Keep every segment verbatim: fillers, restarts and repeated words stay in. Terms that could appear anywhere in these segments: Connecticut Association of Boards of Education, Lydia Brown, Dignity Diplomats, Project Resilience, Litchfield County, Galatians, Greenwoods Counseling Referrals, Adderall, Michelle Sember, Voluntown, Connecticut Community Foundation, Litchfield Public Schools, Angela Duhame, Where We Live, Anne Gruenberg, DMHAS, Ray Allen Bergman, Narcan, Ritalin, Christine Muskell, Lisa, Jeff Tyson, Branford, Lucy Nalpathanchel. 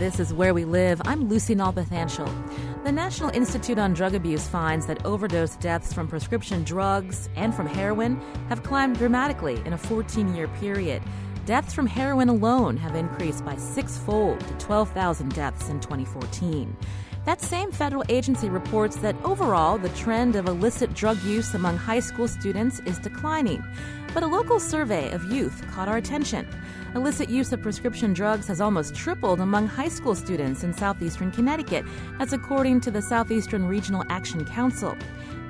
This is Where We Live. I'm Lucy Nalpathanchel. The National Institute on Drug Abuse finds that overdose deaths from prescription drugs and from heroin have climbed dramatically in a fourteen-year period. Deaths from heroin alone have increased by six-fold to twelve thousand deaths in twenty fourteen. That same federal agency reports that overall the trend of illicit drug use among high school students is declining. But a local survey of youth caught our attention. Illicit use of prescription drugs has almost tripled among high school students in southeastern Connecticut. That's according to the Southeastern Regional Action Council.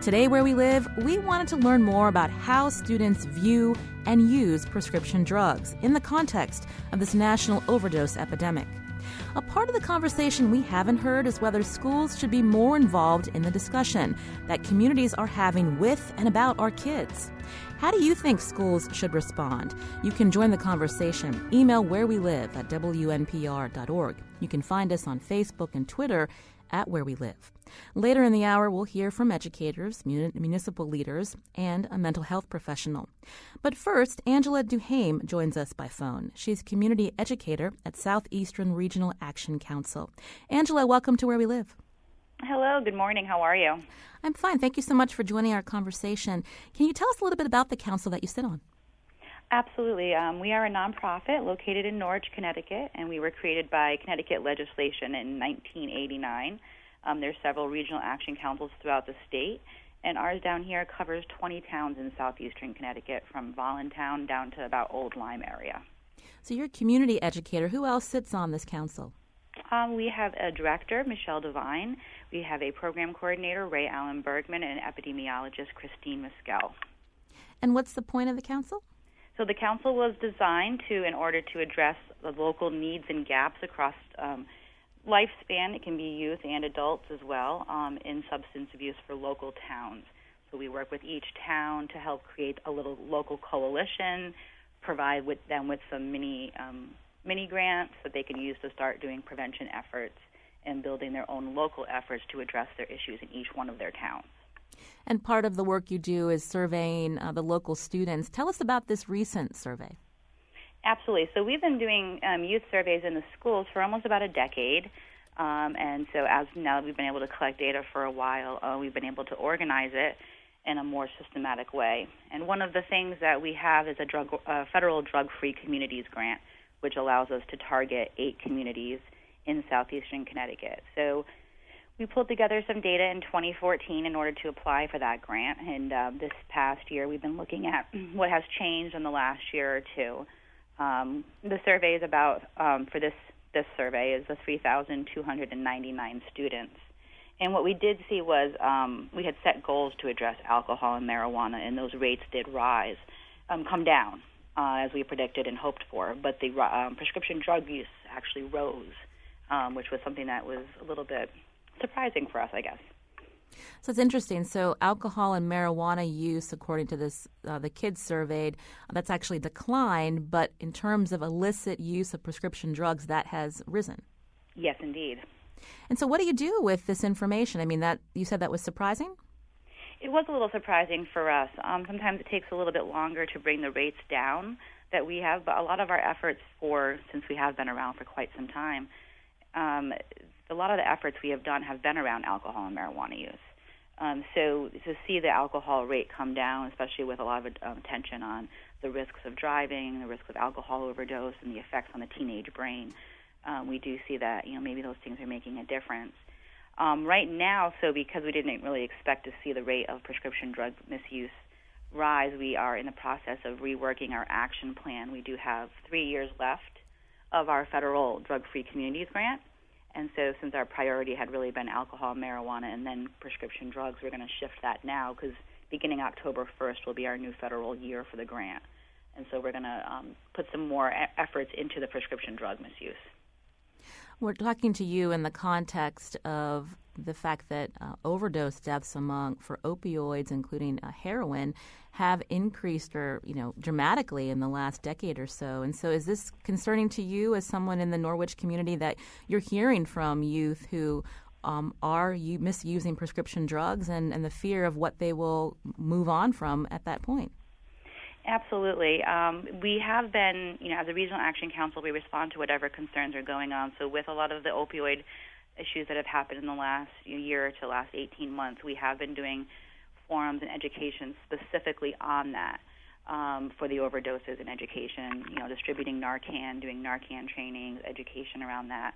Today, Where We Live, we wanted to learn more about how students view and use prescription drugs in the context of this national overdose epidemic. A part of the conversation we haven't heard is whether schools should be more involved in the discussion that communities are having with and about our kids. How do you think schools should respond? You can join the conversation. Email wherewelive at W N P R dot org. You can find us on Facebook and Twitter at Where We Live. Later in the hour, we'll hear from educators, mun- municipal leaders, and a mental health professional. But first, Angela Duhame joins us by phone. She's community educator at Southeastern Regional Action Council. Angela, welcome to Where We Live. Hello, good morning. How are you? I'm fine. Thank you so much for joining our conversation. Can you tell us a little bit about the council that you sit on? Absolutely. Um, we are a nonprofit located in Norwich, Connecticut, and we were created by Connecticut legislation in nineteen eighty-nine. Um, there's several regional action councils throughout the state, and ours down here covers twenty towns in southeastern Connecticut, from Voluntown down to about Old Lyme area. So you're a community educator. Who else sits on this council? Um, we have a director, Michelle Devine. We have a program coordinator, Ray Allen Bergman, and an epidemiologist, Christine Muskell. And what's the point of the council? So the council was designed to, in order to address the local needs and gaps across um, lifespan. It can be youth and adults as well, um, in substance abuse for local towns. So we work with each town to help create a little local coalition, provide with them with some mini um, mini grants that they can use to start doing prevention efforts and building their own local efforts to address their issues in each one of their towns. And part of the work you do is surveying uh, the local students. Tell us about this recent survey. Absolutely. So we've been doing um, youth surveys in the schools for almost about a decade. Um, and so as now we've been able to collect data for a while, uh, we've been able to organize it in a more systematic way. And one of the things that we have is a drug, uh, federal drug-free communities grant, which allows us to target eight communities in southeastern Connecticut. So we pulled together some data in twenty fourteen in order to apply for that grant, and uh, this past year we've been looking at what has changed in the last year or two. Um, the survey is about, um, for this, this survey, is the three thousand two hundred ninety-nine students. And what we did see was um, we had set goals to address alcohol and marijuana, and those rates did rise, um, come down, uh, as we predicted and hoped for, but the um, prescription drug use actually rose, um, which was something that was a little bit surprising for us, I guess. So it's interesting. So alcohol and marijuana use, according to this, uh, the kids surveyed, that's actually declined. But in terms of illicit use of prescription drugs, that has risen. Yes, indeed. And so what do you do with this information? I mean, that you said that was surprising? It was a little surprising for us. Um, sometimes it takes a little bit longer to bring the rates down that we have. But a lot of our efforts for, since we have been around for quite some time, um, a lot of the efforts we have done have been around alcohol and marijuana use. Um, so to see the alcohol rate come down, especially with a lot of um, attention on the risks of driving, the risks of alcohol overdose, and the effects on the teenage brain, um, we do see that, you know, maybe those things are making a difference. Um, right now, so because we didn't really expect to see the rate of prescription drug misuse rise, we are in the process of reworking our action plan. We do have three years left of our federal drug-free communities grant. And so since our priority had really been alcohol, marijuana, and then prescription drugs, we're going to shift that now because beginning October first will be our new federal year for the grant. And so we're going to um, put some more e- efforts into the prescription drug misuse. We're talking to you in the context of the fact that uh, overdose deaths among for opioids, including uh, heroin, have increased or you know dramatically in the last decade or so. And so, is this concerning to you as someone in the Norwich community that you're hearing from youth who um, are you misusing prescription drugs and, and the fear of what they will move on from at that point? Absolutely. Um, we have been, you know, as a regional action council, we respond to whatever concerns are going on. So, with a lot of the opioid issues that have happened in the last year to last eighteen months, we have been doing forums and education specifically on that um, for the overdoses in education, you know, distributing Narcan, doing Narcan trainings, education around that.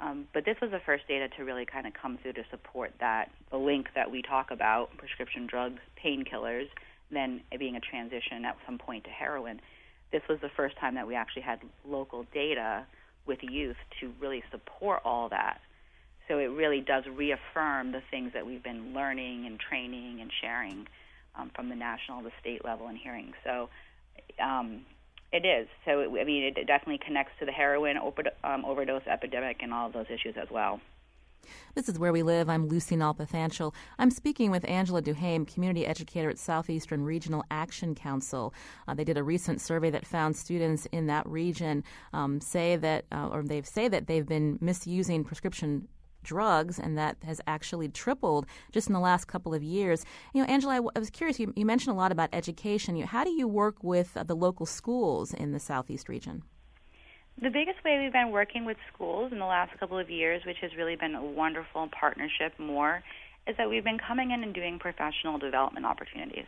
Um, but this was the first data to really kind of come through to support that, the link that we talk about, prescription drugs, painkillers, then being a transition at some point to heroin. This was the first time that we actually had local data with youth to really support all that. So it really does reaffirm the things that we've been learning and training and sharing um, from the national, the state level, and hearing. So um, it is. So, it, I mean, it definitely connects to the heroin op- um, overdose epidemic and all of those issues as well. This is Where We Live. I'm Lucy Nalpathanchel. I'm speaking with Angela Duhame, community educator at Southeastern Regional Action Council. Uh, they did a recent survey that found students in that region um, say that, uh, or they say that they've been misusing prescription drugs, and that has actually tripled just in the last couple of years. You know, Angela, I, w- I was curious, you, you mentioned a lot about education. You, how do you work with uh, the local schools in the Southeast region? The biggest way we've been working with schools in the last couple of years, which has really been a wonderful partnership more, is that we've been coming in and doing professional development opportunities.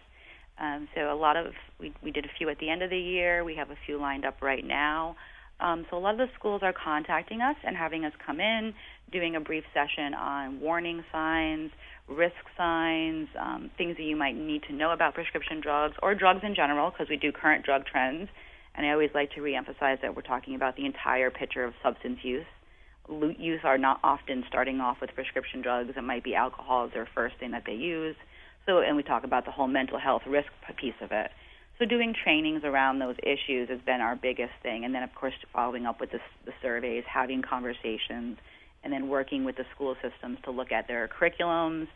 Um, so a lot of, we, we did a few at the end of the year, we have a few lined up right now. Um, so a lot of the schools are contacting us and having us come in, doing a brief session on warning signs, risk signs, um, things that you might need to know about prescription drugs or drugs in general, because we do current drug trends. And I always like to reemphasize that we're talking about the entire picture of substance use. Youth are not often starting off with prescription drugs. It might be alcohol is their first thing that they use. So, and we talk about the whole mental health risk piece of it. So doing trainings around those issues has been our biggest thing. And then, of course, following up with the, the surveys, having conversations, and then working with the school systems to look at their curriculums,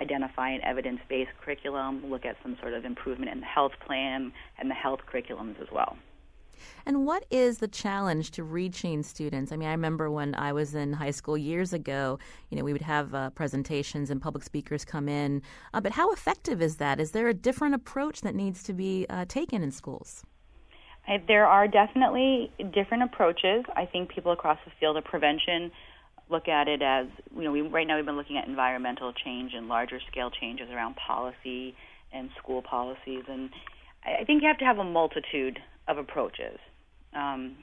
identify an evidence-based curriculum, look at some sort of improvement in the health plan and the health curriculums as well. And what is the challenge to reaching students? I mean, I remember when I was in high school years ago, you know, we would have uh, presentations and public speakers come in. Uh, but how effective is that? Is there a different approach that needs to be uh, taken in schools? There are definitely different approaches. I think people across the field of prevention look at it as, you know, we, right now we've been looking at environmental change and larger scale changes around policy and school policies. And I think you have to have a multitude of approaches. Um,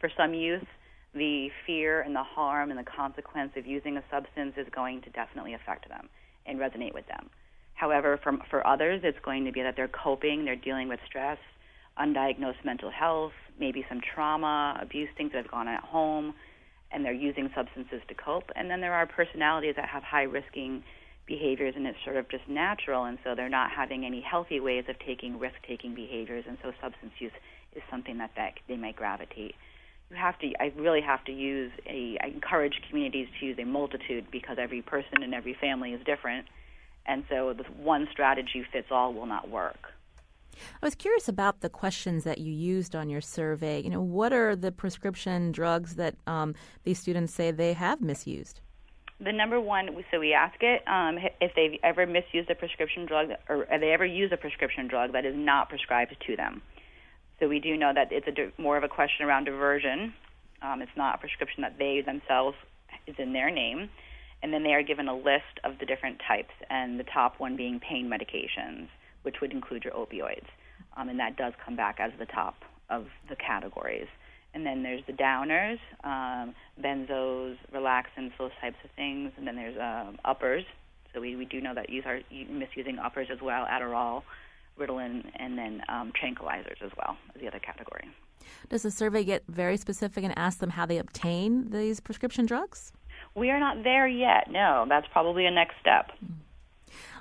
for some youth, the fear and the harm and the consequence of using a substance is going to definitely affect them and resonate with them. However, for, for others, it's going to be that they're coping, they're dealing with stress, undiagnosed mental health, maybe some trauma, abuse, things that have gone on at home, and they're using substances to cope. And then there are personalities that have high-risking behaviors, and it's sort of just natural, and so they're not having any healthy ways of taking risk-taking behaviors, and so substance use is something that, that they might gravitate. You have to, I really have to use a, I encourage communities to use a multitude because every person and every family is different, and so the one strategy fits all will not work. I was curious about the questions that you used on your survey. You know, what are the prescription drugs that um, these students say they have misused? The number one, so we ask it um, if they've ever misused a prescription drug or have they ever used a prescription drug that is not prescribed to them. So we do know that it's a di- more of a question around diversion. Um, it's not a prescription that they themselves is in their name. And then they are given a list of the different types, and the top one being pain medications, which would include your opioids. Um, and that does come back as the top of the categories. And then there's the downers, um, benzos, relaxants, those types of things. And then there's um, uppers. So we, we do know that youth are misusing uppers as well, Adderall, Ritalin, and then um, tranquilizers as well as the other category. Does the survey get very specific and ask them how they obtain these prescription drugs? We are not there yet, no. That's probably a next step. Mm-hmm.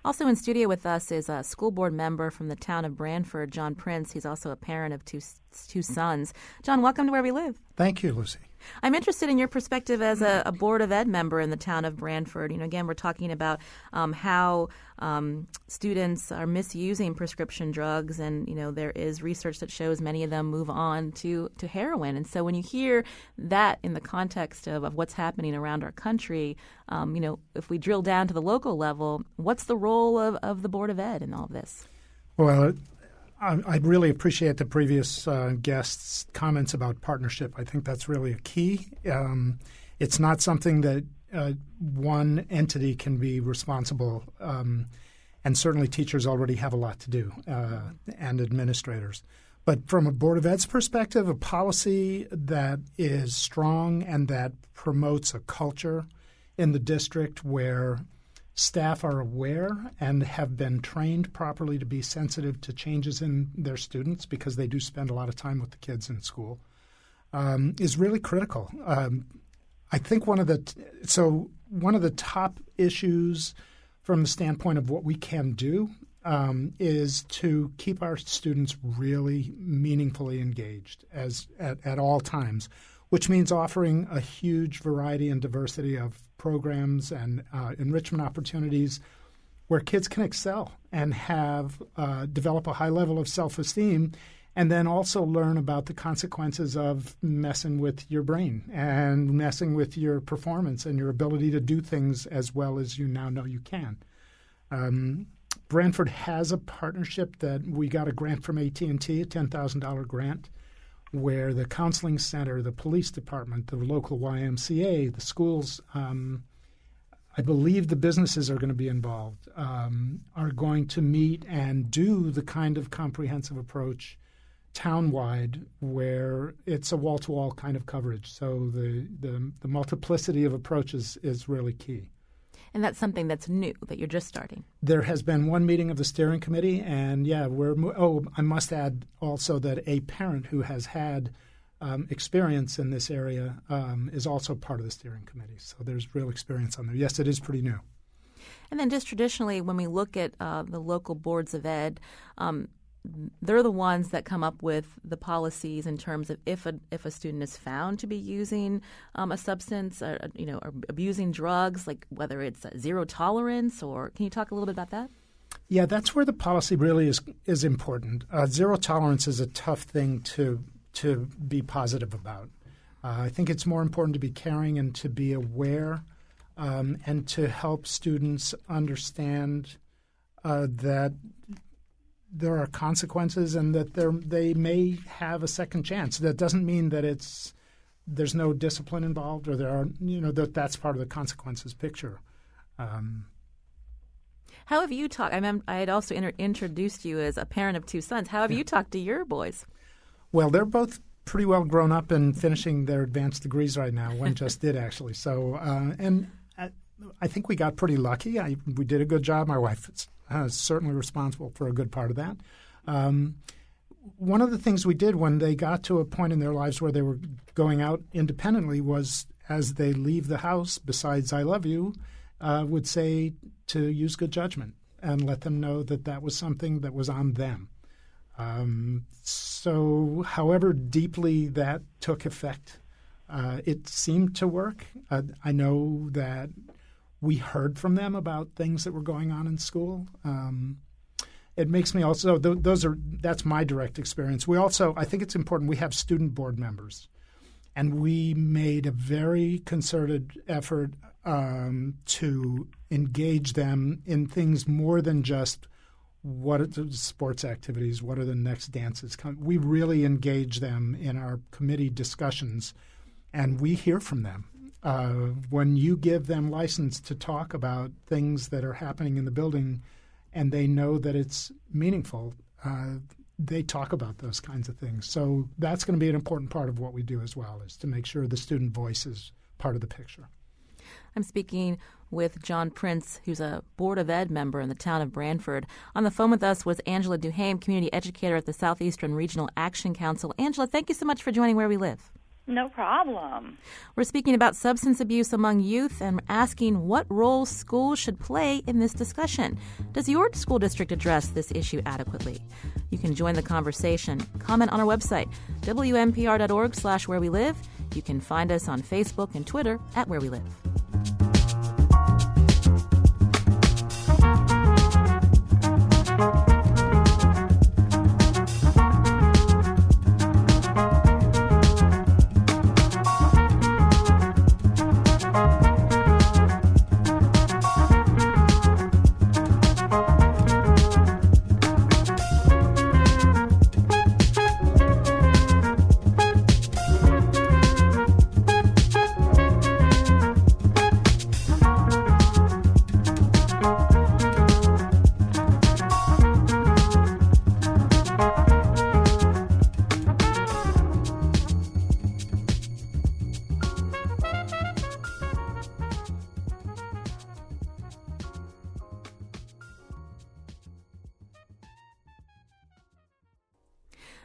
Also in studio with us is a school board member from the town of Branford, John Prince. He's also a parent of two two sons. John, welcome to Where We Live. Thank you, Lucy. I'm interested in your perspective as a, a Board of Ed member in the town of Branford. You know, again, we're talking about um, how um, students are misusing prescription drugs, and you know there is research that shows many of them move on to, to heroin. And so when you hear that in the context of, of what's happening around our country, um, you know, if we drill down to the local level, what's the role of, of the Board of Ed in all of this? Well, I, I really appreciate the previous uh, guest's comments about partnership. I think that's really a key. Um, it's not something that uh, one entity can be responsible, um, and certainly teachers already have a lot to do, uh, and administrators. But from a Board of Ed's perspective, a policy that is strong and that promotes a culture in the district where staff are aware and have been trained properly to be sensitive to changes in their students, because they do spend a lot of time with the kids in school, um, is really critical. Um, I think one of the t- so one of the top issues from the standpoint of what we can do um, is to keep our students really meaningfully engaged as at, at all times, which means offering a huge variety and diversity of programs and uh, enrichment opportunities where kids can excel and have uh, develop a high level of self-esteem, and then also learn about the consequences of messing with your brain and messing with your performance and your ability to do things as well as you now know you can. Um, Branford has a partnership that we got a grant from A T and T, a ten thousand dollars grant, where the counseling center, the police department, the local Y M C A, the schools, um, I believe the businesses are going to be involved, um, are going to meet and do the kind of comprehensive approach town-wide where it's a wall-to-wall kind of coverage. So the, the, the multiplicity of approaches is really key. And that's something that's new, that you're just starting. There has been one meeting of the steering committee, and yeah, we're – oh, I must add also that a parent who has had um, experience in this area um, is also part of the steering committee. So there's real experience on there. Yes, it is pretty new. And then just traditionally, when we look at uh, the local boards of ed, um, they're the ones that come up with the policies in terms of if a if a student is found to be using um, a substance, or, you know, or abusing drugs, like whether it's zero tolerance, or can you talk a little bit about that? Yeah, that's where the policy really is is important. Uh, zero tolerance is a tough thing to to be positive about. Uh, I think it's more important to be caring and to be aware, um, and to help students understand uh, that there are consequences and that there, they may have a second chance. That doesn't mean that it's there's no discipline involved, or there are, you know, that that's part of the consequences picture. Um, How have you talked? I mean, I had also inter- introduced you as a parent of two sons. How have yeah. you talked to your boys? Well, they're both pretty well grown up and finishing their advanced degrees right now. One just did, actually. So, uh, and I, I think we got pretty lucky. I, we did a good job. My wife is Uh, certainly responsible for a good part of that. Um, one of the things we did when they got to a point in their lives where they were going out independently was, as they leave the house, besides I love you, uh, would say to use good judgment and let them know that that was something that was on them. Um, so however deeply that took effect, uh, it seemed to work. Uh, I know that we heard from them about things that were going on in school. Um, it makes me also th- those are that's my direct experience. We also I think it's important we have student board members, and we made a very concerted effort um, to engage them in things more than just what are the sports activities, what are the next dances. We really engage them in our committee discussions, and we hear from them. Uh, when you give them license to talk about things that are happening in the building and they know that it's meaningful, uh, they talk about those kinds of things. So that's going to be an important part of what we do as well, is to make sure the student voice is part of the picture. I'm speaking with John Prince, who's a Board of Ed member in the town of Branford. On the phone with us was Angela Duhame, community educator at the Southeastern Regional Action Council. Angela, thank you so much for joining Where We Live. No problem. We're speaking about substance abuse among youth and asking what role schools should play in this discussion. Does your school district address this issue adequately? You can join the conversation. Comment on our website, W M P R dot org slash where we live. You can find us on Facebook and Twitter at Where We Live.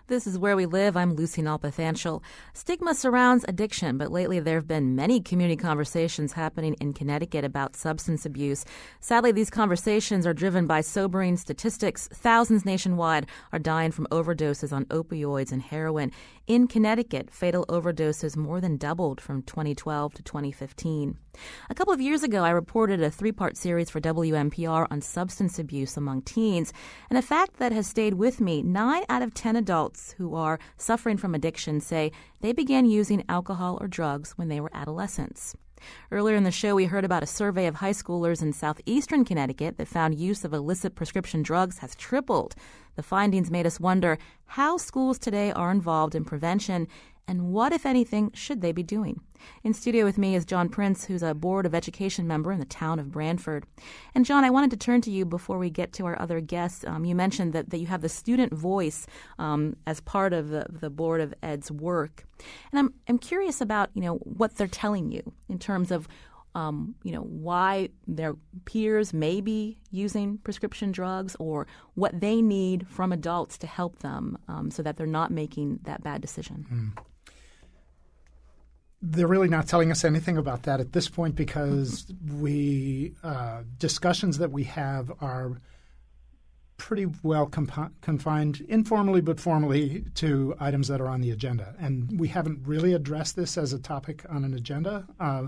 This is Where We Live. I'm Lucy Nalpathanchel. Stigma surrounds addiction, but lately there have been many community conversations happening in Connecticut about substance abuse. Sadly, these conversations are driven by sobering statistics. Thousands nationwide are dying from overdoses on opioids and heroin. In Connecticut, fatal overdoses more than doubled from twenty twelve to twenty fifteen. A couple of years ago, I reported a three-part series for W M P R on substance abuse among teens, and a fact that has stayed with me, nine out of ten adults who are suffering from addiction say they began using alcohol or drugs when they were adolescents. Earlier in the show, we heard about a survey of high schoolers in southeastern Connecticut that found use of illicit prescription drugs has tripled. The findings made us wonder how schools today are involved in prevention and what, if anything, should they be doing. In studio with me is John Prince, who's a Board of Education member in the town of Branford. And, John, I wanted to turn to you before we get to our other guests. Um, you mentioned that, that you have the student voice um, as part of the, the Board of Ed's work. And I'm, I'm curious about, you know, what they're telling you in terms of, um, you know, why their peers may be using prescription drugs or what they need from adults to help them um, so that they're not making that bad decision. Mm. They're really not telling us anything about that at this point because we uh, discussions that we have are pretty well comp- confined informally but formally to items that are on the agenda. And we haven't really addressed this as a topic on an agenda, uh,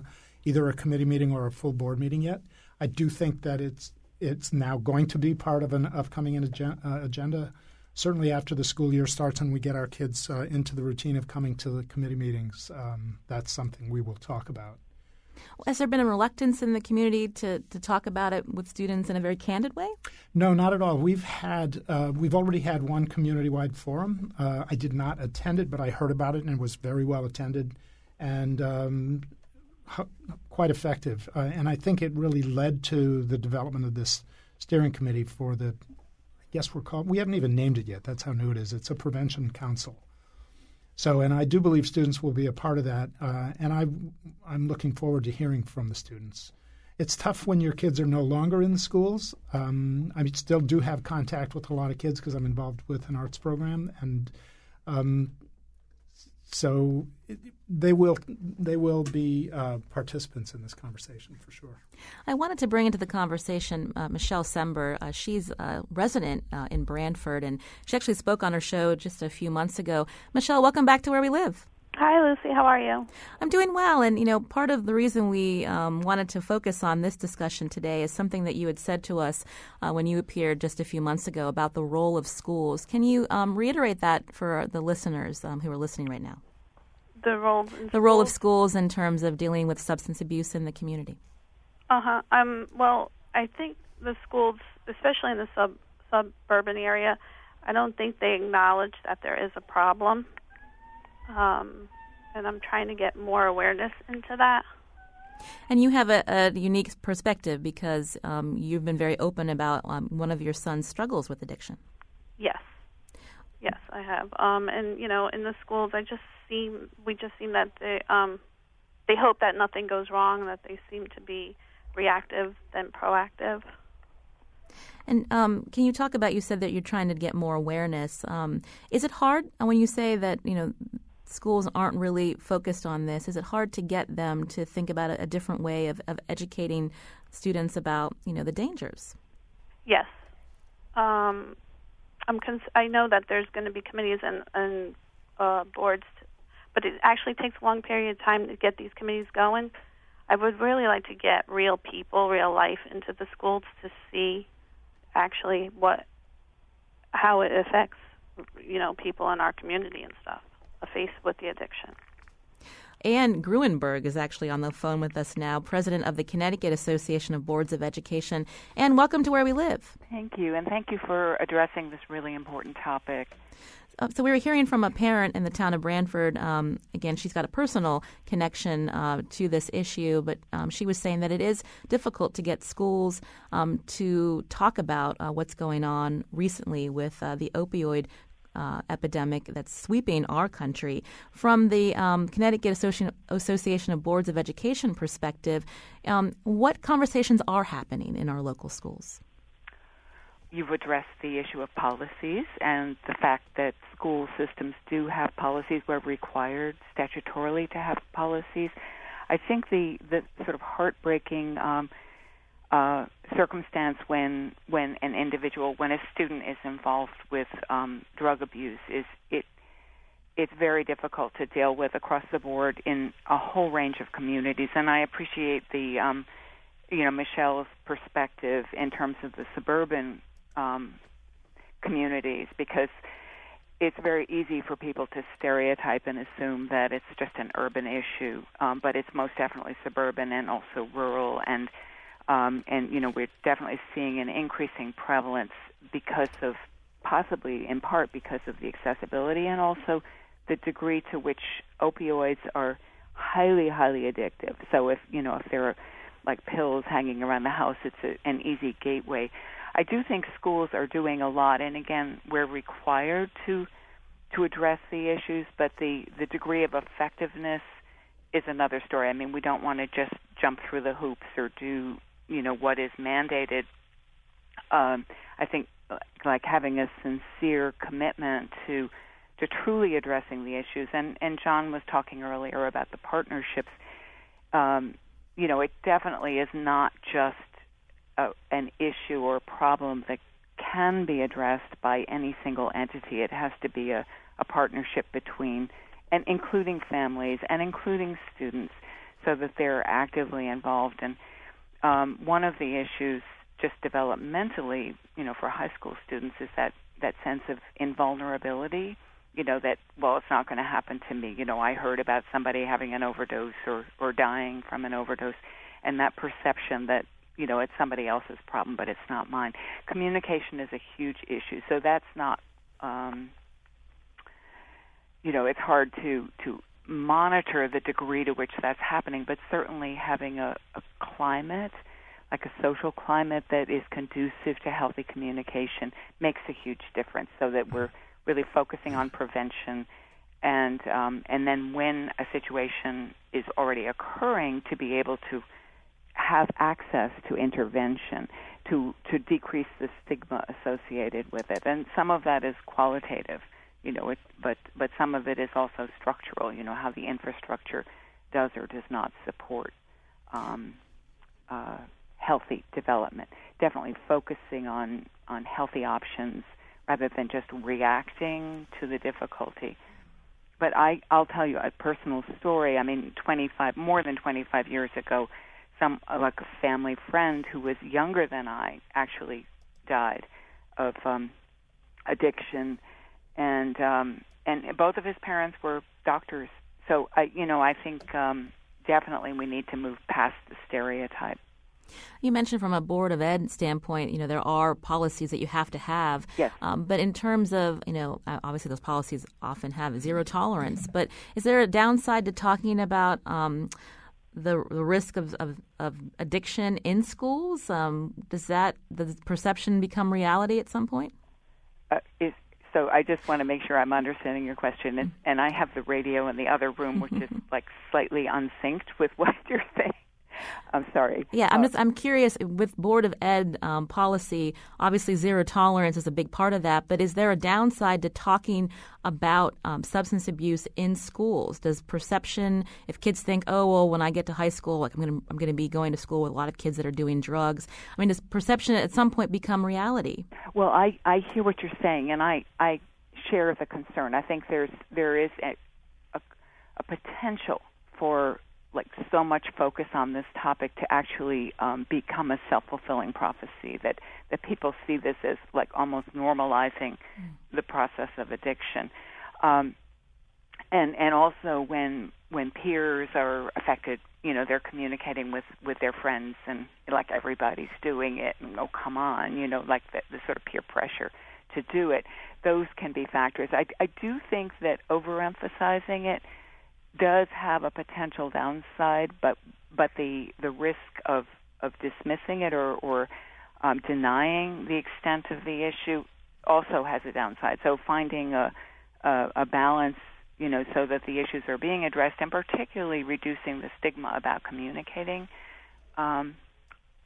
either a committee meeting or a full board meeting yet. I do think that it's it's now going to be part of an upcoming agen- uh, agenda, certainly after the school year starts and we get our kids uh, into the routine of coming to the committee meetings. Um, that's something we will talk about. Well, has there been a reluctance in the community to, to talk about it with students in a very candid way? No, not at all. We've had uh, we've already had one community-wide forum. Uh, I did not attend it, but I heard about it and it was very well attended and um, h- quite effective. Uh, and I think it really led to the development of this steering committee for the Yes, we're called. We haven't even named it yet. That's how new it is. It's a prevention council. So, and I do believe students will be a part of that. Uh, and I, I'm looking forward to hearing from the students. It's tough when your kids are no longer in the schools. Um, I still do have contact with a lot of kids because I'm involved with an arts program, and um, so it, they will they will be uh, participants in this conversation for sure. I wanted to bring into the conversation uh, Michelle Sember. Uh, she's a resident uh, in Branford, and she actually spoke on her show just a few months ago. Michelle, welcome back to Where We Live. Hi, Lucy. How are you? I'm doing well. And, you know, part of the reason we um, wanted to focus on this discussion today is something that you had said to us uh, when you appeared just a few months ago about the role of schools. Can you um, reiterate that for the listeners um, who are listening right now? The role the role of schools in terms of dealing with substance abuse in the community. Uh-huh. Um, well, I think the schools, especially in the sub suburban area, I don't think they acknowledge that there is a problem. Um, and I'm trying to get more awareness into that. And you have a, a unique perspective because um, you've been very open about um, one of your son's struggles with addiction. Yes. Yes, I have. Um, and, you know, in the schools, I just seem, we just seem that they, um, they hope that nothing goes wrong, that they seem to be reactive than proactive. And um, can you talk about, you said that you're trying to get more awareness. Um, is it hard when you say that, you know, schools aren't really focused on this? Is it hard to get them to think about a, a different way of, of educating students about, you know, the dangers? Yes. Um, I'm cons- I know that there's going to be committees and, and uh, boards but it actually takes a long period of time to get these committees going. I would really like to get real people, real life into the schools to see actually what, how it affects, you know, people in our community and stuff faced with the addiction. Anne Gruenberg is actually on the phone with us now, president of the Connecticut Association of Boards of Education. Anne, welcome to Where We Live. Thank you, and thank you for addressing this really important topic. So we were hearing from a parent in the town of Branford. Um, again, she's got a personal connection uh, to this issue, but um, she was saying that it is difficult to get schools um, to talk about uh, what's going on recently with uh, the opioid Uh, epidemic that's sweeping our country. From the um, Connecticut Associ- Association of Boards of Education perspective, um, what conversations are happening in our local schools? You've addressed the issue of policies and the fact that school systems do have policies. We're required statutorily to have policies. I think the, the sort of heartbreaking um, uh, circumstance when when an individual, when a student is involved with um, drug abuse, is it it's very difficult to deal with across the board in a whole range of communities. And I appreciate the um, you know Michelle's perspective in terms of the suburban um, communities, because it's very easy for people to stereotype and assume that it's just an urban issue, um, but it's most definitely suburban and also rural. And Um, and, you know, we're definitely seeing an increasing prevalence because of, possibly in part because of the accessibility and also the degree to which opioids are highly, highly addictive. So if, you know, if there are like pills hanging around the house, it's a, an easy gateway. I do think schools are doing a lot. And again, we're required to to address the issues, but the, the degree of effectiveness is another story. I mean, we don't want to just jump through the hoops or do you know what is mandated. Um, I think like having a sincere commitment to to truly addressing the issues. And, and John was talking earlier about the partnerships. Um, you know, it definitely is not just a, an issue or a problem that can be addressed by any single entity. It has to be a, a partnership between, and including families and including students, so that they're actively involved. And Um, one of the issues, just developmentally, you know, for high school students is that, that sense of invulnerability, you know, that, well, it's not going to happen to me. You know, I heard about somebody having an overdose or, or dying from an overdose, and that perception that, you know, it's somebody else's problem, but it's not mine. Communication is a huge issue. So that's not, um, you know, it's hard to, to monitor the degree to which that's happening, but certainly having a, a climate, like a social climate that is conducive to healthy communication makes a huge difference, so that we're really focusing on prevention and um, and then when a situation is already occurring, to be able to have access to intervention to, to decrease the stigma associated with it. And some of that is qualitative. You know, it, but but some of it is also structural. You know, how the infrastructure does or does not support um, uh, healthy development. Definitely focusing on, on healthy options rather than just reacting to the difficulty. But I I'll tell you a personal story. I mean, twenty-five more than twenty-five years ago, some like a family friend who was younger than I actually died of um, addiction. And um, and both of his parents were doctors, so I, you know, I think um, definitely we need to move past the stereotype. You mentioned from a Board of Ed standpoint, you know, there are policies that you have to have. Yes. Um, but in terms of, you know, obviously those policies often have zero tolerance. But is there a downside to talking about um, the, the risk of, of, of addiction in schools? Um, does that the perception become reality at some point? Uh, is So I just want to make sure I'm understanding your question, and, and I have the radio in the other room, which is like slightly unsynced with what you're saying. I'm sorry. Yeah, I'm um, just I'm curious with Board of Ed um, policy. Obviously, zero tolerance is a big part of that, but is there a downside to talking about um, substance abuse in schools? Does perception, if kids think, oh well, when I get to high school, like I'm gonna I'm gonna be going to school with a lot of kids that are doing drugs. I mean, does perception at some point become reality? Well, I, I hear what you're saying, and I, I share the concern. I think there's there is a, a, a potential for like so much focus on this topic to actually um, become a self-fulfilling prophecy, that, that people see this as like almost normalizing mm. the process of addiction. Um, and and also when when peers are affected, you know, they're communicating with, with their friends and like everybody's doing it and oh, come on, you know, like the, the sort of peer pressure to do it. Those can be factors. I, I do think that overemphasizing it does have a potential downside, but but the, the risk of, of dismissing it or, or um, denying the extent of the issue also has a downside. So finding a, a, a balance, you know, so that the issues are being addressed, and particularly reducing the stigma about communicating um,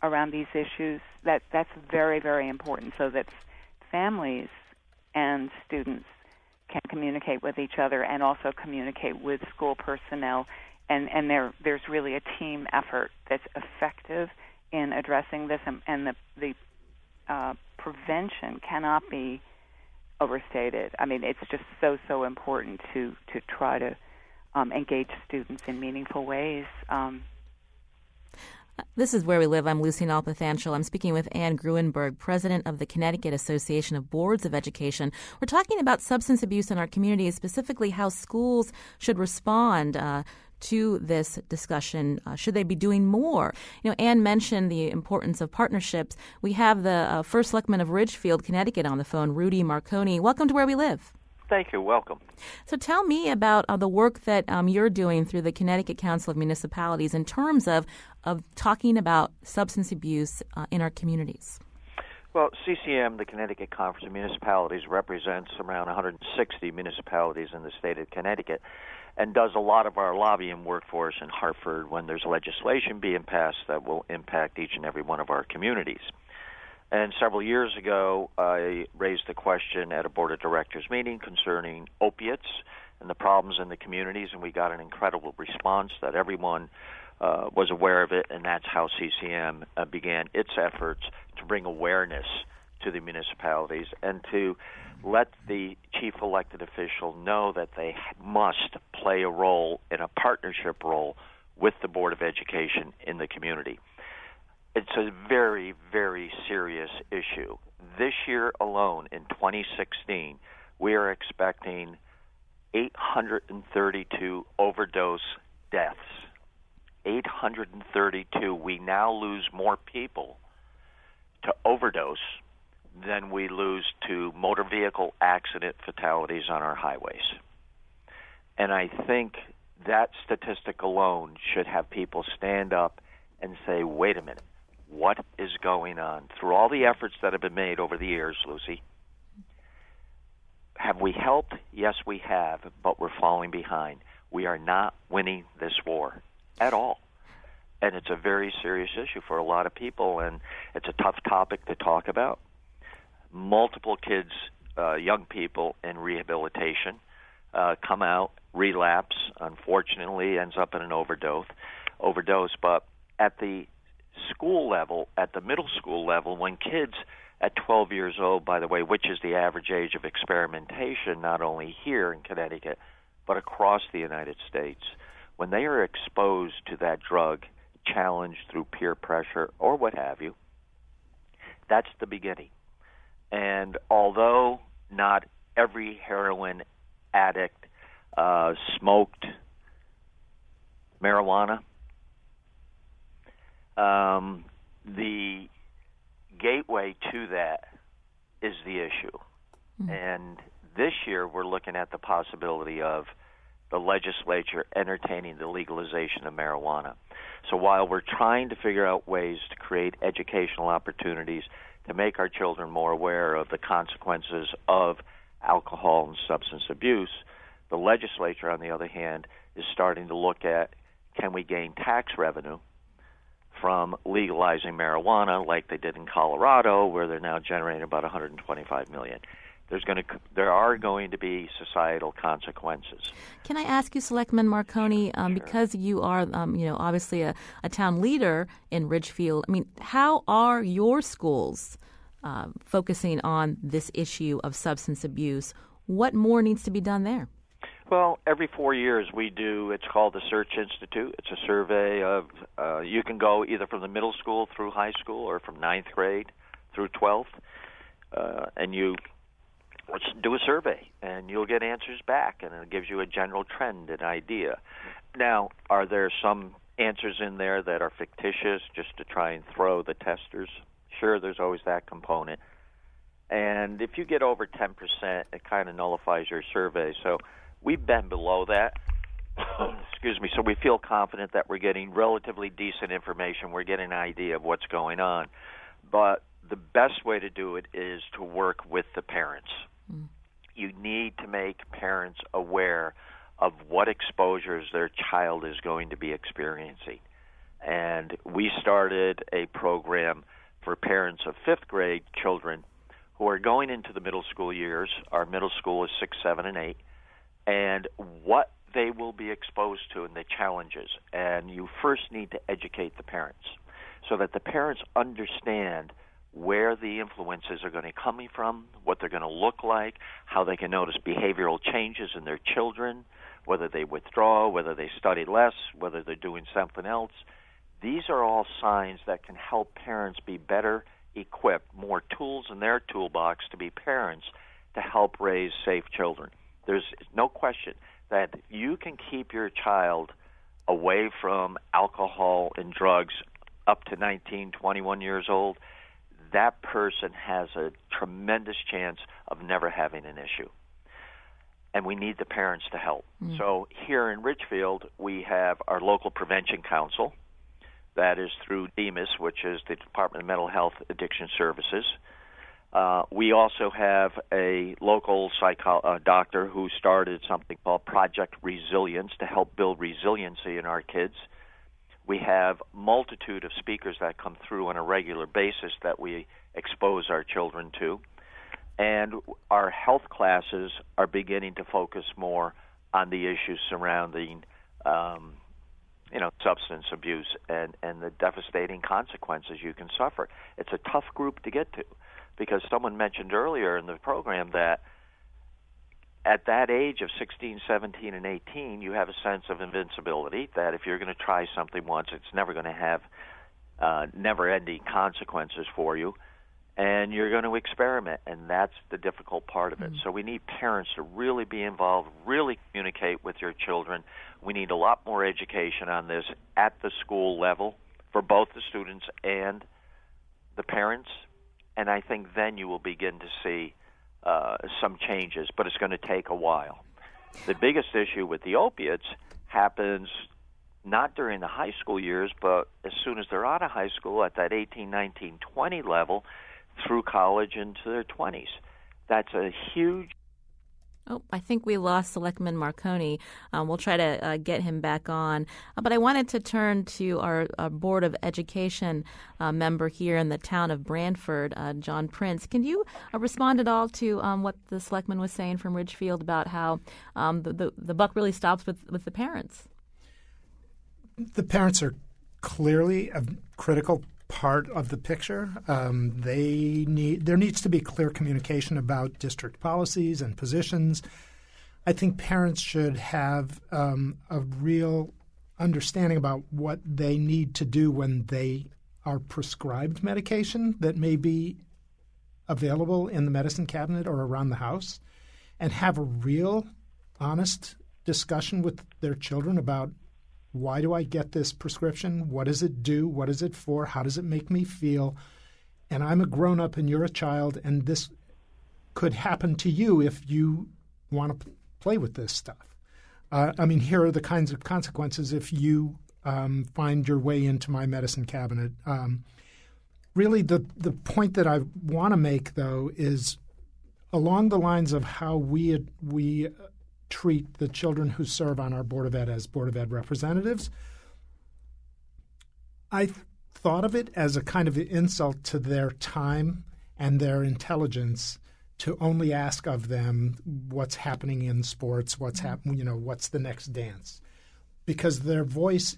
around these issues, that that's very, very important, so that families and students can communicate with each other and also communicate with school personnel. And, and there there's really a team effort that's effective in addressing this, and, and the, the uh, prevention cannot be overstated. I mean, it's just so, so important to, to try to um, engage students in meaningful ways. Um, This is Where We Live. I'm Lucy Nalpathanchel. I'm speaking with Anne Gruenberg, president of the Connecticut Association of Boards of Education. We're talking about substance abuse in our community, specifically how schools should respond uh, to this discussion. Uh, should they be doing more? You know, Anne mentioned the importance of partnerships. We have the uh, first selectman of Ridgefield, Connecticut, on the phone, Rudy Marconi. Welcome to Where We Live. Thank you. Welcome. So tell me about uh, the work that um, you're doing through the Connecticut Council of Municipalities in terms of, of talking about substance abuse uh, in our communities. Well, C C M, the Connecticut Conference of Municipalities, represents around one hundred sixty municipalities in the state of Connecticut and does a lot of our lobbying work for us in Hartford when there's legislation being passed that will impact each and every one of our communities. And several years ago, I raised the question at a board of directors meeting concerning opiates and the problems in the communities, and we got an incredible response that everyone uh, was aware of it, and that's how C C M uh, began its efforts to bring awareness to the municipalities and to let the chief elected official know that they must play a role in a partnership role with the Board of Education in the community. It's a very, very serious issue. This year alone, in twenty sixteen, we are expecting eight hundred thirty-two overdose deaths. eight hundred thirty-two. We now lose more people to overdose than we lose to motor vehicle accident fatalities on our highways. And I think that statistic alone should have people stand up and say, wait a minute. What is going on? Through all the efforts that have been made over the years, Lucy, have we helped? Yes, we have, but we're falling behind. We are not winning this war at all. And it's a very serious issue for a lot of people, and it's a tough topic to talk about. Multiple kids, uh, young people in rehabilitation, uh, come out, relapse, unfortunately, ends up in an overdose. Overdose, but at the school level, at the middle school level, when kids at twelve years old, by the way, which is the average age of experimentation, not only here in Connecticut, but across the United States, when they are exposed to that drug, challenged through peer pressure or what have you, that's the beginning. And although not every heroin addict uh, smoked marijuana, Um, the gateway to that is the issue. Mm-hmm. And this year we're looking at the possibility of the legislature entertaining the legalization of marijuana. So while we're trying to figure out ways to create educational opportunities to make our children more aware of the consequences of alcohol and substance abuse, the legislature, on the other hand, is starting to look at, can we gain tax revenue from legalizing marijuana, like they did in Colorado, where they're now generating about one hundred twenty-five million dollars. There's going to, there are going to be societal consequences. Can I ask you, Selectman Marconi, um, sure. because you are, um, you know, obviously a, a town leader in Ridgefield. I mean, how are your schools uh, focusing on this issue of substance abuse? What more needs to be done there? Well, every four years we do, it's called the Search Institute. It's a survey of, uh, you can go either from the middle school through high school or from ninth grade through twelfth, uh, and you do a survey, and you'll get answers back, and it gives you a general trend and idea. Now, are there some answers in there that are fictitious just to try and throw the testers? Sure, there's always that component. And if you get over ten percent, it kind of nullifies your survey. So we've been below that, excuse me, so we feel confident that we're getting relatively decent information. We're getting an idea of what's going on. But the best way to do it is to work with the parents. Mm. You need to make parents aware of what exposures their child is going to be experiencing. And we started a program for parents of fifth grade children who are going into the middle school years. Our middle school is six, seven, and eight. And what they will be exposed to and the challenges. And you first need to educate the parents so that the parents understand where the influences are going to be coming from, what they're going to look like, how they can notice behavioral changes in their children, whether they withdraw, whether they study less, whether they're doing something else. These are all signs that can help parents be better equipped, more tools in their toolbox to be parents to help raise safe children. There's no question that you can keep your child away from alcohol and drugs up to nineteen, twenty-one years old. That person has a tremendous chance of never having an issue. And we need the parents to help. Mm. So here in Ridgefield, we have our local prevention council. That is through D M H A S, which is the Department of Mental Health Addiction Services. Uh, we also have a local psycho- uh, doctor who started something called Project Resilience to help build resiliency in our kids. We have a multitude of speakers that come through on a regular basis that we expose our children to. And our health classes are beginning to focus more on the issues surrounding um, you know, substance abuse and, and the devastating consequences you can suffer. It's a tough group to get to because someone mentioned earlier in the program that at that age of sixteen, seventeen, and eighteen, you have a sense of invincibility, that if you're going to try something once, it's never going to have uh, never-ending consequences for you, and you're going to experiment, and that's the difficult part of it. Mm-hmm. So we need parents to really be involved, really communicate with your children. We need a lot more education on this at the school level for both the students and the parents, and I think then you will begin to see Uh, some changes, but it's going to take a while. The biggest issue with the opiates happens not during the high school years, but as soon as they're out of high school at that eighteen, nineteen, twenty level through college into their twenties. That's a huge... Oh, I think we lost Selectman Marconi. Um, we'll try to uh, get him back on. Uh, but I wanted to turn to our, our Board of Education uh, member here in the town of Branford, uh, John Prince. Can you uh, respond at all to um, what the Selectman was saying from Ridgefield about how um, the, the, the buck really stops with, with the parents? The parents are clearly a critical part of the picture. Um, they need there needs to be clear communication about district policies and positions. I think parents should have um, a real understanding about what they need to do when they are prescribed medication that may be available in the medicine cabinet or around the house, and have a real, honest discussion with their children about, why do I get this prescription? What does it do? What is it for? How does it make me feel? And I'm a grown-up and you're a child, and this could happen to you if you want to play with this stuff. Uh, I mean, here are the kinds of consequences if you um, find your way into my medicine cabinet. Um, really, the, the point that I want to make, though, is along the lines of how we we – treat the children who serve on our Board of Ed as Board of Ed representatives. I th- thought of it as a kind of insult to their time and their intelligence to only ask of them what's happening in sports, what's happening, you know, what's the next dance, because their voice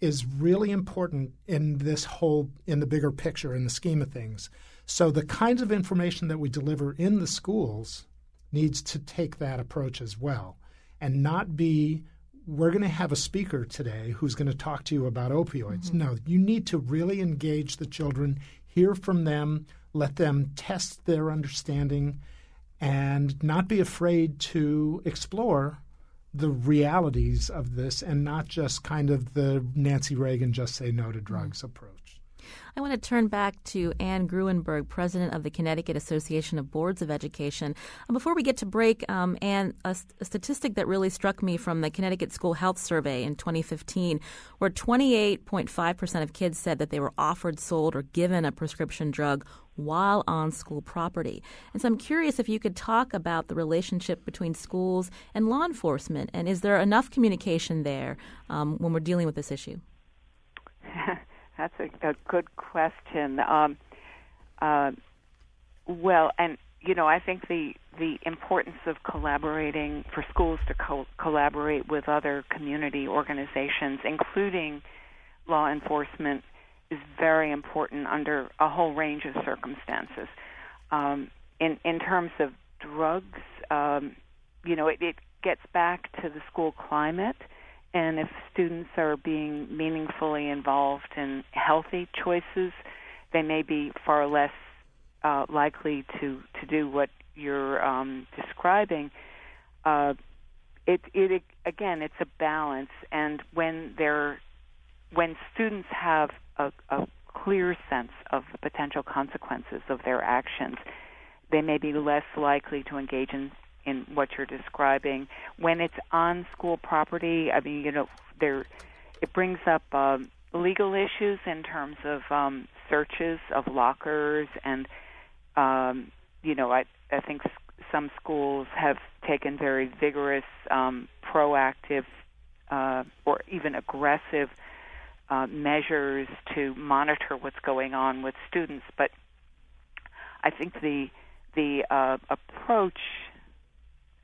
is really important in this whole, in the bigger picture, in the scheme of things. So the kinds of information that we deliver in the schools needs to take that approach as well. and not be, we're going to have a speaker today who's going to talk to you about opioids. Mm-hmm. No, you need to really engage the children, hear from them, let them test their understanding, and not be afraid to explore the realities of this and not just kind of the Nancy Reagan just say no to drugs mm-hmm. approach. I want to turn back to Anne Gruenberg, president of the Connecticut Association of Boards of Education. Before we get to break, um, Anne, a, st- a statistic that really struck me from the Connecticut School Health Survey in twenty fifteen, where twenty-eight point five percent of kids said that they were offered, sold, or given a prescription drug while on school property. And so I'm curious if you could talk about the relationship between schools and law enforcement, and is there enough communication there um, when we're dealing with this issue? That's a, a good question. Um, uh, well, and, you know, I think the, the importance of collaborating, for schools to co- collaborate with other community organizations, including law enforcement, is very important under a whole range of circumstances. Um, in, in terms of drugs, um, you know, it, it gets back to the school climate. And if students are being meaningfully involved in healthy choices, they may be far less uh, likely to, to do what you're um, describing. Uh, it, it again, it's a balance, and when they're when students have a, a clear sense of the potential consequences of their actions, they may be less likely to engage in. in what you're describing. When it's on school property, I mean, you know, there it brings up um, legal issues in terms of um, searches of lockers, and, um, you know, I, I think some schools have taken very vigorous, um, proactive, uh, or even aggressive uh, measures to monitor what's going on with students. But I think the, the uh, approach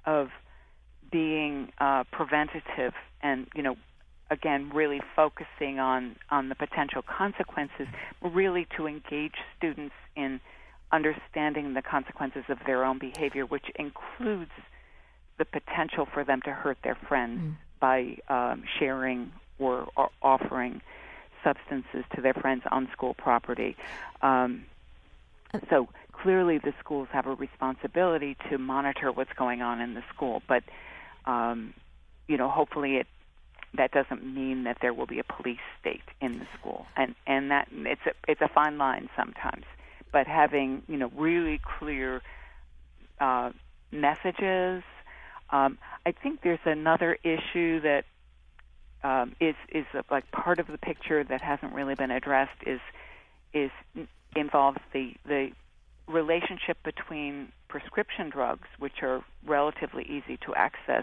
of being uh, preventative and, you know, again, really focusing on, on the potential consequences, really to engage students in understanding the consequences of their own behavior, which includes the potential for them to hurt their friends mm. by um, sharing or, or offering substances to their friends on school property. Um, so... Clearly, the schools have a responsibility to monitor what's going on in the school, but, um, you know, hopefully it that doesn't mean that there will be a police state in the school, and and that it's a it's a fine line sometimes. But having, you know, really clear uh, messages, um, I think there's another issue that um, is is a, like part of the picture that hasn't really been addressed is is involves the the relationship between prescription drugs, which are relatively easy to access,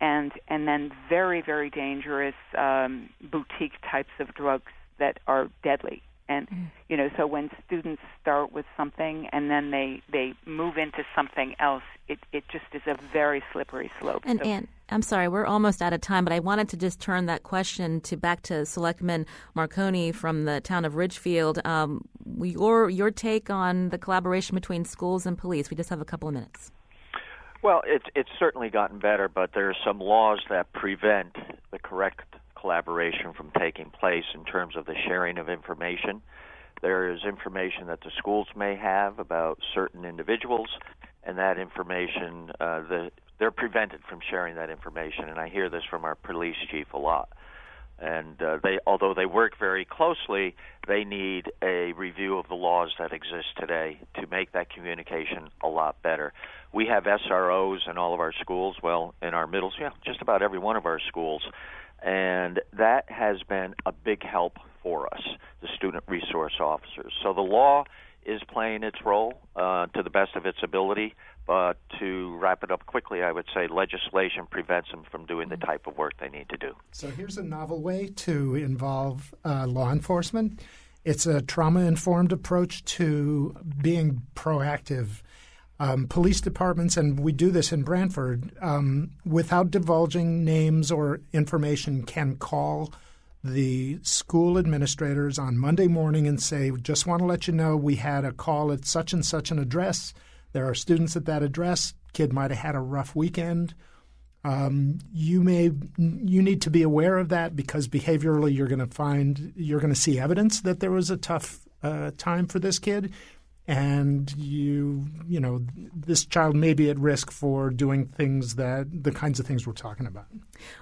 and and then very, very dangerous um, boutique types of drugs that are deadly. And, mm. you know, so when students start with something and then they, they move into something else, it, it just is a very slippery slope. And, so, Anne, I'm sorry, we're almost out of time, but I wanted to just turn that question to back to Selectman Marconi from the town of Ridgefield. Um, your, your take on the collaboration between schools and police. We just have a couple of minutes. Well, it, it's certainly gotten better, but there are some laws that prevent the correct collaboration from taking place in terms of the sharing of information. There is information that the schools may have about certain individuals, and that information, uh, the, they're prevented from sharing that information, and I hear this from our police chief a lot. And uh, they, although they work very closely, they need a review of the laws that exist today to make that communication a lot better. We have S R Os in all of our schools, well, in our middle school, yeah, just about every one of our schools. And that has been a big help for us, the student resource officers. So the law is playing its role uh, to the best of its ability, but to wrap it up quickly, I would say legislation prevents them from doing the type of work they need to do. So here's a novel way to involve uh, law enforcement. It's a trauma-informed approach to being proactive. Um, police departments, and we do this in Branford, um, without divulging names or information, can call the school administrators on Monday morning and say, just want to let you know we had a call at such and such an address. There are students at that address. Kid might have had a rough weekend. Um, you may you need to be aware of that, because behaviorally you're going to find you're going to see evidence that there was a tough uh, time for this kid, and you you know this child may be at risk for doing things that the kinds of things we're talking about.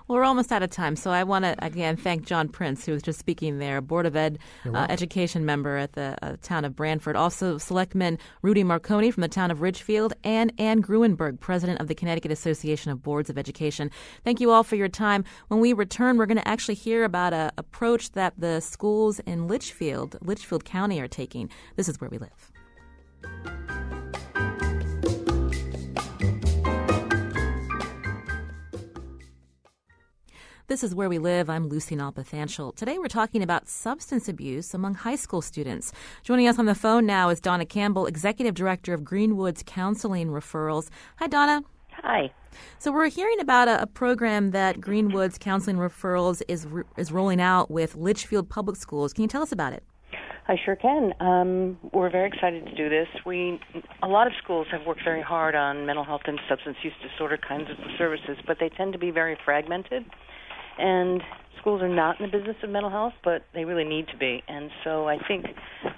Well, we're almost out of time, so I want to again thank John Prince, who was just speaking there, Board of Ed uh, education member at the uh, town of Branford, also Selectman Rudy Marconi from the town of Ridgefield, and Anne Gruenberg, president of the Connecticut Association of Boards of Education. Thank you all for your time. When we return, we're going to actually hear about an approach that the schools in Litchfield, Litchfield County, are taking. This is Where We Live. This is Where We Live. I'm Lucy Nalpathanchel. Today we're talking about substance abuse among high school students. Joining us on the phone now is Donna Campbell, Executive Director of Greenwoods Counseling Referrals. Hi, Donna. Hi. So we're hearing about a, a program that Greenwoods Counseling Referrals is is rolling out with Litchfield Public Schools. Can you tell us about it? I sure can. Um, we're very excited to do this. We, a lot of schools have worked very hard on mental health and substance use disorder kinds of services, but they tend to be very fragmented. And schools are not in the business of mental health, but they really need to be. And so I think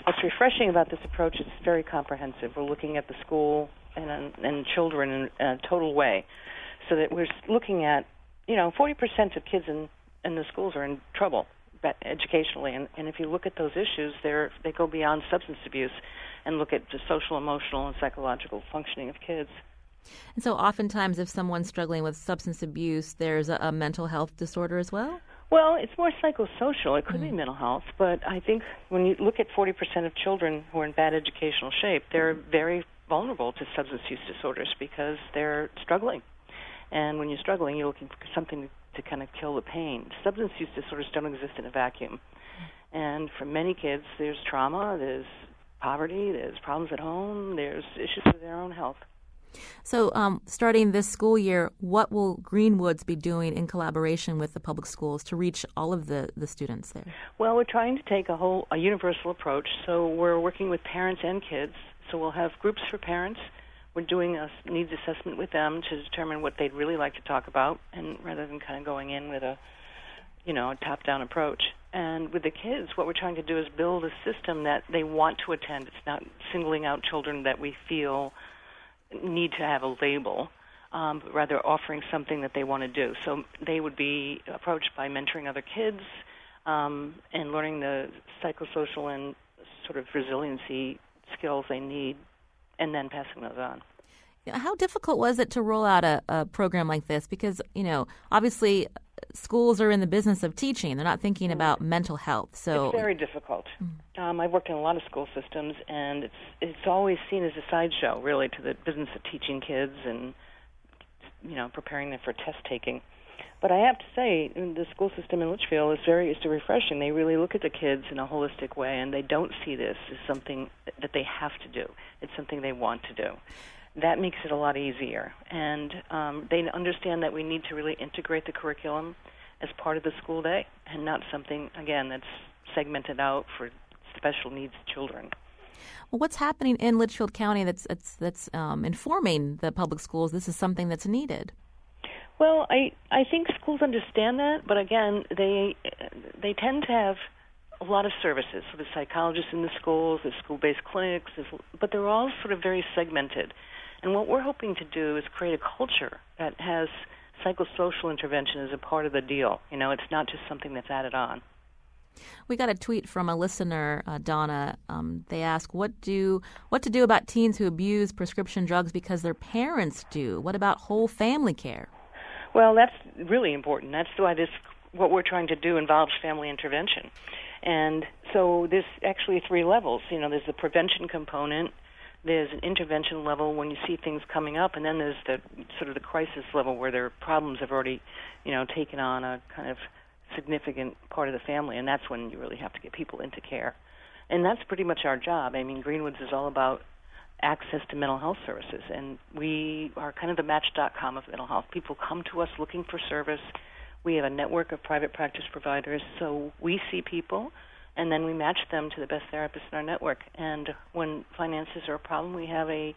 what's refreshing about this approach is it's very comprehensive. We're looking at the school and, and children in a total way, so that we're looking at, you know, forty percent of kids in, in the schools are in trouble educationally. And, and if you look at those issues, they're, they go beyond substance abuse and look at the social, emotional, and psychological functioning of kids. And so oftentimes if someone's struggling with substance abuse, there's a, a mental health disorder as well? Well, it's more psychosocial. It could mm. be mental health. But I think when you look at forty percent of children who are in bad educational shape, they're very vulnerable to substance use disorders because they're struggling. And when you're struggling, you're looking for something to kind of kill the pain. Substance use disorders don't exist in a vacuum. Mm. And for many kids, there's trauma, there's poverty, there's problems at home, there's issues with their own health. So um, starting this school year, what will Greenwoods be doing in collaboration with the public schools to reach all of the, the students there? Well, we're trying to take a whole a universal approach. So we're working with parents and kids. So we'll have groups for parents. We're doing a needs assessment with them to determine what they'd really like to talk about, and rather than kind of going in with a, you know, a top-down approach. And with the kids, what we're trying to do is build a system that they want to attend. It's not singling out children that we feel need to have a label, um, but rather offering something that they want to do. So they would be approached by mentoring other kids um, and learning the psychosocial and sort of resiliency skills they need, and then passing those on. How difficult was it to roll out a, a program like this? Because, you know, obviously schools are in the business of teaching. They're not thinking mm-hmm. about mental health. So it's very difficult. Mm-hmm. Um, I've worked in a lot of school systems, and it's it's always seen as a sideshow, really, to the business of teaching kids and, you know, preparing them for test taking. But I have to say, the school system in Litchfield is very is refreshing. They really look at the kids in a holistic way, and they don't see this as something that they have to do. It's something they want to do. That makes it a lot easier. And um, they understand that we need to really integrate the curriculum as part of the school day and not something, again, that's segmented out for special needs children. Well, what's happening in Litchfield County that's, that's, that's um, informing the public schools this is something that's needed? Well, I, I think schools understand that, but again, they they tend to have a lot of services. So there's psychologists in the schools, there's school-based clinics, but they're all sort of very segmented. And what we're hoping to do is create a culture that has psychosocial intervention as a part of the deal. You know, it's not just something that's added on. We got a tweet from a listener, uh, Donna. Um, they ask, what do what to do about teens who abuse prescription drugs because their parents do? What about whole family care? Well, that's really important. That's why this what we're trying to do involves family intervention. And so there's actually three levels. You know, there's the prevention component. There's an intervention level when you see things coming up, and then there's the sort of the crisis level where their problems have already, you know, taken on a kind of significant part of the family, and that's when you really have to get people into care. And that's pretty much our job. I mean, Greenwoods is all about access to mental health services, and we are kind of the match dot com of mental health. People come to us looking for service. We have a network of private practice providers, so we see people, and then we match them to the best therapists in our network. And when finances are a problem, we have a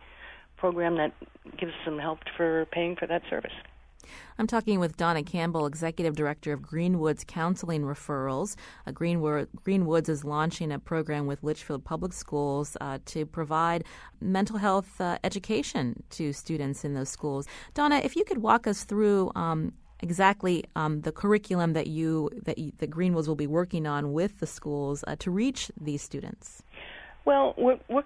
program that gives some help for paying for that service. I'm talking with Donna Campbell, Executive Director of Greenwoods Counseling Referrals. Uh, Greenwood, Greenwoods is launching a program with Litchfield Public Schools uh, to provide mental health uh, education to students in those schools. Donna, if you could walk us through um, exactly um, the curriculum that you that, you, that Greenwoods will be working on with the schools uh, to reach these students. Well, we're, we're,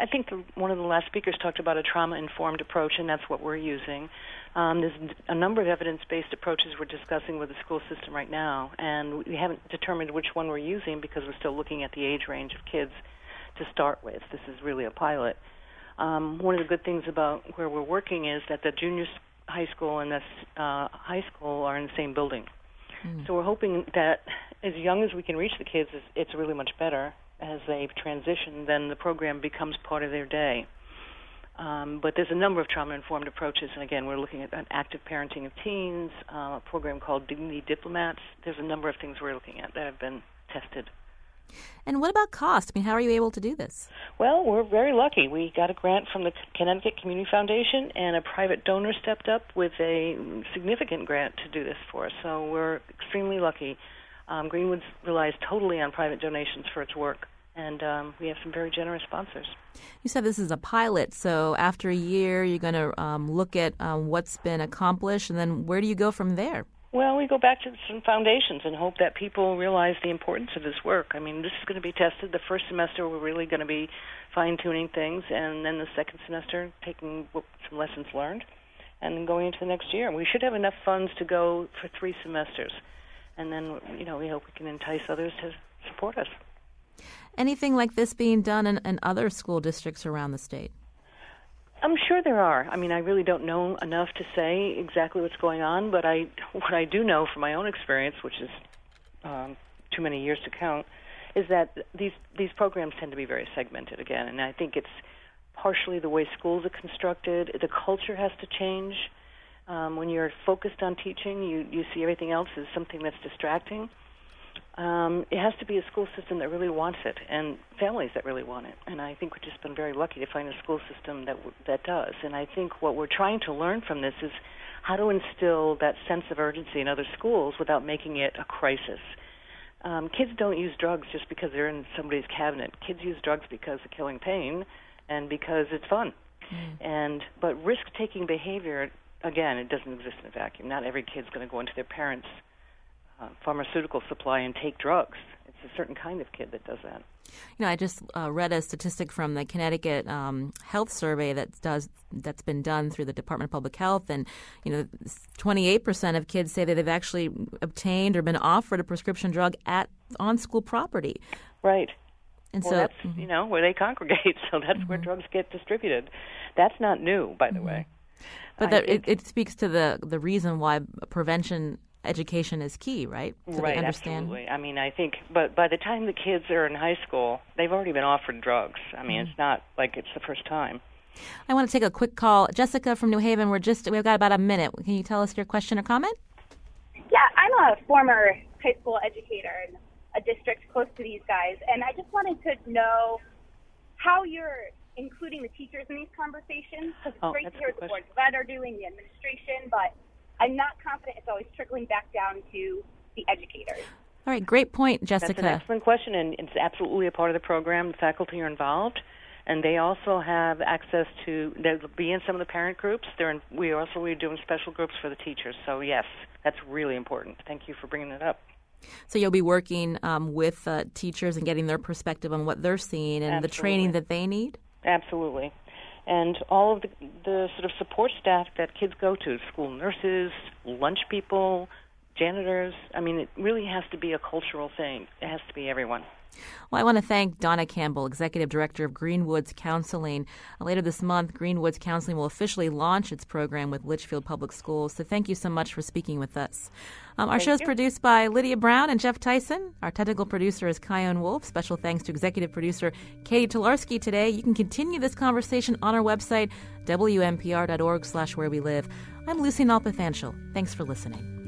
I think the, one of the last speakers talked about a trauma-informed approach, and that's what we're using. Um, there's a number of evidence-based approaches we're discussing with the school system right now, and we haven't determined which one we're using because we're still looking at the age range of kids to start with. This is really a pilot. Um, one of the good things about where we're working is that the junior high school and the uh, high school are in the same building. Mm. So we're hoping that as young as we can reach the kids, it's really much better. As they've transitioned, then the program becomes part of their day. Um, but there's a number of trauma-informed approaches, and again, we're looking at an active parenting of teens, uh, a program called Dignity Diplomats. There's a number of things we're looking at that have been tested. And what about cost? I mean, how are you able to do this? Well, we're very lucky. We got a grant from the Connecticut Community Foundation, and a private donor stepped up with a significant grant to do this for us, so we're extremely lucky. Um, Greenwoods relies totally on private donations for its work. And um, we have some very generous sponsors. You said this is a pilot, so after a year you're going to um, look at um, what's been accomplished, and then where do you go from there? Well, we go back to some foundations and hope that people realize the importance of this work. I mean, this is going to be tested. The first semester we're really going to be fine-tuning things, and then the second semester taking some lessons learned, and then going into the next year. We should have enough funds to go for three semesters, and then, you know, we hope we can entice others to support us. Anything like this being done in, in other school districts around the state? I'm sure there are. I mean, I really don't know enough to say exactly what's going on, but I, what I do know from my own experience, which is um, too many years to count, is that these these programs tend to be very segmented again, and I think it's partially the way schools are constructed. The culture has to change. Um, when you're focused on teaching, you, you see everything else as something that's distracting. Um, it has to be a school system that really wants it, and families that really want it. And I think we've just been very lucky to find a school system that w- that does. And I think what we're trying to learn from this is how to instill that sense of urgency in other schools without making it a crisis. Um, kids don't use drugs just because they're in somebody's cabinet. Kids use drugs because they're killing pain and because it's fun. Mm. And but risk-taking behavior, again, it doesn't exist in a vacuum. Not every kid's going to go into their parents' Uh, pharmaceutical supply and take drugs. It's a certain kind of kid that does that. You know, I just uh, read a statistic from the Connecticut um, Health Survey that does, that's been done through the Department of Public Health, and, you know, twenty-eight percent of kids say that they've actually obtained or been offered a prescription drug at on school property. Right. And well, so that's, mm-hmm. you know, where they congregate, so that's mm-hmm. where drugs get distributed. That's not new, by the mm-hmm. way. But that, it, it speaks to the the reason why prevention education is key, right? So right, understand. Absolutely. I mean, I think, but by the time the kids are in high school, they've already been offered drugs. I mean, mm-hmm. it's not like it's the first time. I want to take a quick call. Jessica from New Haven, we're just, we've got about a minute. Can you tell us your question or comment? Yeah, I'm a former high school educator in a district close to these guys, and I just wanted to know how you're including the teachers in these conversations, because it's oh, great to hear what the boards of ed are doing, the administration, but I'm not confident it's always trickling back down to the educators. All right, great point, Jessica. That's an excellent question, and it's absolutely a part of the program. The faculty are involved, and they also have access to, they'll be in some of the parent groups. They're in, we also we're doing special groups for the teachers. So, yes, that's really important. Thank you for bringing that up. So you'll be working um, with uh, teachers and getting their perspective on what they're seeing and absolutely. The training that they need? Absolutely. And all of the, the sort of support staff that kids go to, school nurses, lunch people, janitors. I mean, it really has to be a cultural thing. It has to be everyone. Well, I want to thank Donna Campbell, Executive Director of Greenwoods Counseling. Later this month, Greenwoods Counseling will officially launch its program with Litchfield Public Schools. So thank you so much for speaking with us. Um, our show is produced by Lydia Brown and Jeff Tyson. Our technical producer is Kyone Wolf. Special thanks to executive producer Katie Tularski today. You can continue this conversation on our website, W M P R dot org slash where we live. I'm Lucy Nalpathanchel. Thanks for listening.